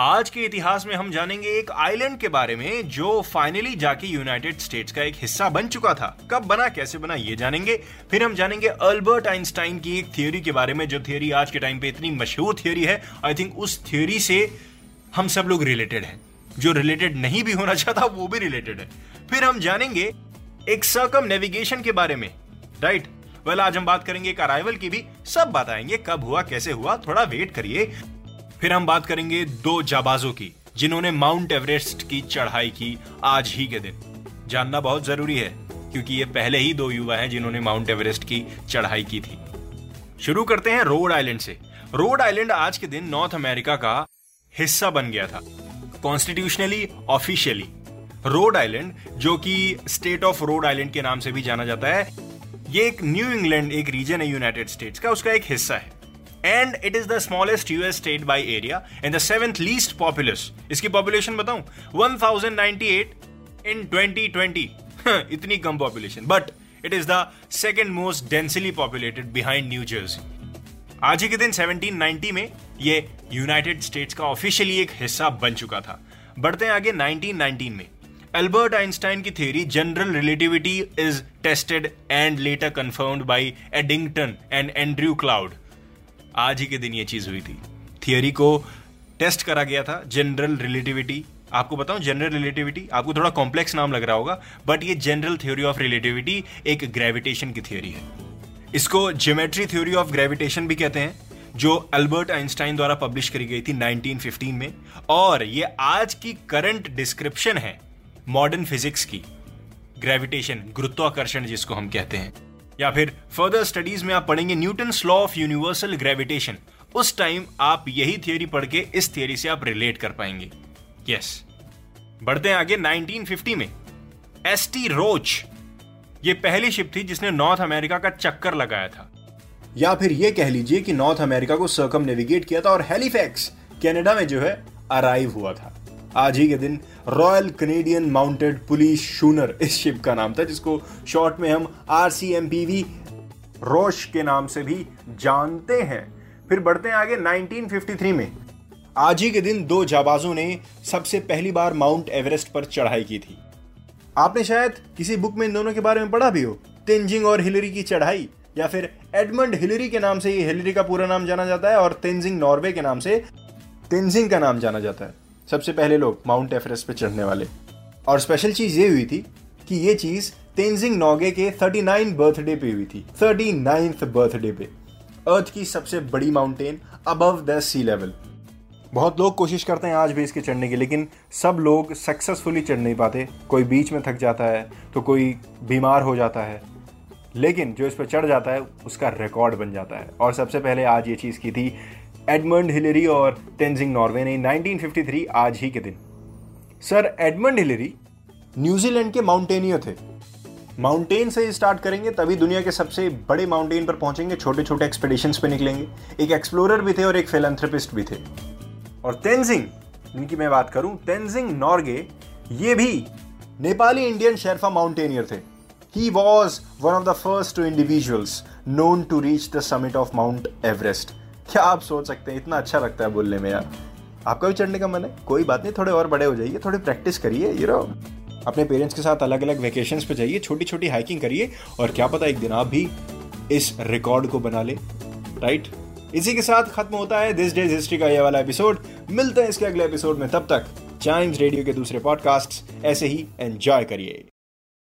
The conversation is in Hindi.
आज के इतिहास में हम जानेंगे एक आइलैंड के बारे में जो फाइनली जाके यूनाइटेड स्टेट्स का एक हिस्सा बन चुका था। कब बना, कैसे बना, ये जानेंगे। फिर हम जानेंगे अल्बर्ट आइंस्टाइन की एक थ्योरी के बारे में, जो थ्योरी आज के टाइम पे इतनी मशहूर थ्योरी है। आई थिंक उस थ्योरी से हम सब लोग रिलेटेड हैं, जो रिलेटेड नहीं भी होना चाहता वो भी रिलेटेड है। फिर हम जानेंगे एक सर्कम नेविगेशन के बारे में, राइट। वेल, आज हम बात करेंगे एक अराइवल की भी। सब बताएंगे कब हुआ, कैसे हुआ, थोड़ा वेट करिए। फिर हम बात करेंगे दो जाबाजों की जिन्होंने माउंट एवरेस्ट की चढ़ाई की आज ही के दिन। जानना बहुत जरूरी है क्योंकि ये पहले ही दो युवा हैं जिन्होंने माउंट एवरेस्ट की चढ़ाई की थी। शुरू करते हैं रोड आइलैंड से। रोड आइलैंड आज के दिन नॉर्थ अमेरिका का हिस्सा बन गया था कॉन्स्टिट्यूशनली, ऑफिशियली। रोड आइलैंड, जो कि स्टेट ऑफ रोड आइलैंड के नाम से भी जाना जाता है, ये एक न्यू इंग्लैंड एक रीजन है यूनाइटेड स्टेट्स का, उसका एक हिस्सा है। And it is the smallest US state by area and the 7th least populous. इसकी population बताऊं, 1098 in 2020. इतनी कम population. But it is the second most densely populated behind New Jersey. आज ही के दिन 1790 में ये United States का officially एक हिस्सा बन चुका था। बढ़ते हैं आगे 1919 में। अल्बर्ट आइंस्टाइन की theory general relativity is tested and later confirmed by Eddington and Andrew Cloud. आज ही के दिन ये चीज हुई थी। थियरी को टेस्ट करा गया था, जनरल रिलेटिविटी। आपको बताऊं, जनरल रिलेटिविटी आपको थोड़ा कॉम्प्लेक्स नाम लग रहा होगा, बट ये जनरल थ्योरी ऑफ रिलेटिविटी एक ग्रेविटेशन की थ्योरी है। इसको ज्योमेट्री थ्योरी ऑफ ग्रेविटेशन भी कहते हैं, जो अल्बर्ट आइंस्टाइन द्वारा पब्लिश करी गई थी 1915 में, और ये आज की करंट डिस्क्रिप्शन है मॉडर्न फिजिक्स की, ग्रेविटेशन, गुरुत्वाकर्षण जिसको हम कहते हैं। या फिर फर्दर स्टडीज में आप पढ़ेंगे Newton's law of universal gravitation. उस टाइम आप यही थियरी पढ़ के इस थियरी से आप रिलेट कर पाएंगे। यस, बढ़ते हैं आगे 1950 में। S.T. रोच, ये पहली शिप थी जिसने नॉर्थ अमेरिका का चक्कर लगाया था, या फिर ये कह लीजिए कि नॉर्थ अमेरिका को सर्कम नेविगेट किया था और हैलीफैक्स कनाडा में जो है अराइव हुआ था। आज ही के दिन Royal Canadian Mounted Police schooner इस शिप का नाम था, जिसको शॉर्ट में हम RCMPV रोश के नाम से भी जानते हैं। फिर बढ़ते हैं आगे 1953 में। आज ही के दिन दो जाबाजों ने सबसे पहली बार माउंट एवरेस्ट पर चढ़ाई की थी। आपने शायद किसी बुक में इन दोनों के बारे में पढ़ा भी हो, तेंजिंग और हिलरी की चढ़ाई, या फिर एडमंड हिलरी के नाम से, ये हिलरी का पूरा नाम जाना जाता है, और तेंजिंग नॉर्वे के नाम से तेंजिंग का नाम जाना जाता है। सबसे पहले लोग माउंट एवरेस्ट पे चढ़ने वाले। और स्पेशल चीज ये हुई थी कि ये चीज तेंजिंग नॉर्गे के 39 बर्थडे पे हुई थी, 39th बर्थडे पे। अर्थ की सबसे बड़ी mountain above the sea level. बहुत लोग कोशिश करते हैं आज भी इसके चढ़ने की, लेकिन सब लोग सक्सेसफुली चढ़ नहीं पाते। कोई बीच में थक जाता है, तो कोई बीमार हो जाता है, लेकिन जो इस पर चढ़ जाता है उसका रिकॉर्ड बन जाता है। और सबसे पहले आज ये चीज़ की थी एडमंड हिलरी और तेंजिंग नॉर्वे ने 1953 आज ही के दिन। सर एडमंड हिलरी न्यूजीलैंड के माउंटेनियर थे। माउंटेन से स्टार्ट करेंगे तभी दुनिया के सबसे बड़े माउंटेन पर पहुंचेंगे, छोटे छोटे एक्सपेडिशंस पे निकलेंगे। एक एक्सप्लोरर भी थे और एक फिलैंथ्रोपिस्ट भी थे। और तेंजिंग, जिनकी मैं बात करूं, तेंजिंग नॉर्गे, ये भी नेपाली इंडियन शेरफा माउंटेनियर थे। He was one of the first two individuals known to reach the summit of Mount Everest. क्या आप सोच सकते हैं, इतना अच्छा लगता है बोलने में। यार आपका भी चढ़ने का मन है, कोई बात नहीं, थोड़े और बड़े हो जाइए, थोड़ी प्रैक्टिस करिए, यू नो, अपने पेरेंट्स के साथ अलग अलग वेकेशंस पे जाइए, छोटी छोटी हाइकिंग करिए, और क्या पता एक दिन आप भी इस रिकॉर्ड को बना ले, राइट। इसी के साथ खत्म होता है दिस डेज हिस्ट्री का ये वाला एपिसोड। मिलते हैं इसके अगले एपिसोड में, तब तक चाइम्स रेडियो के दूसरे पॉडकास्ट ऐसे ही एंजॉय करिए।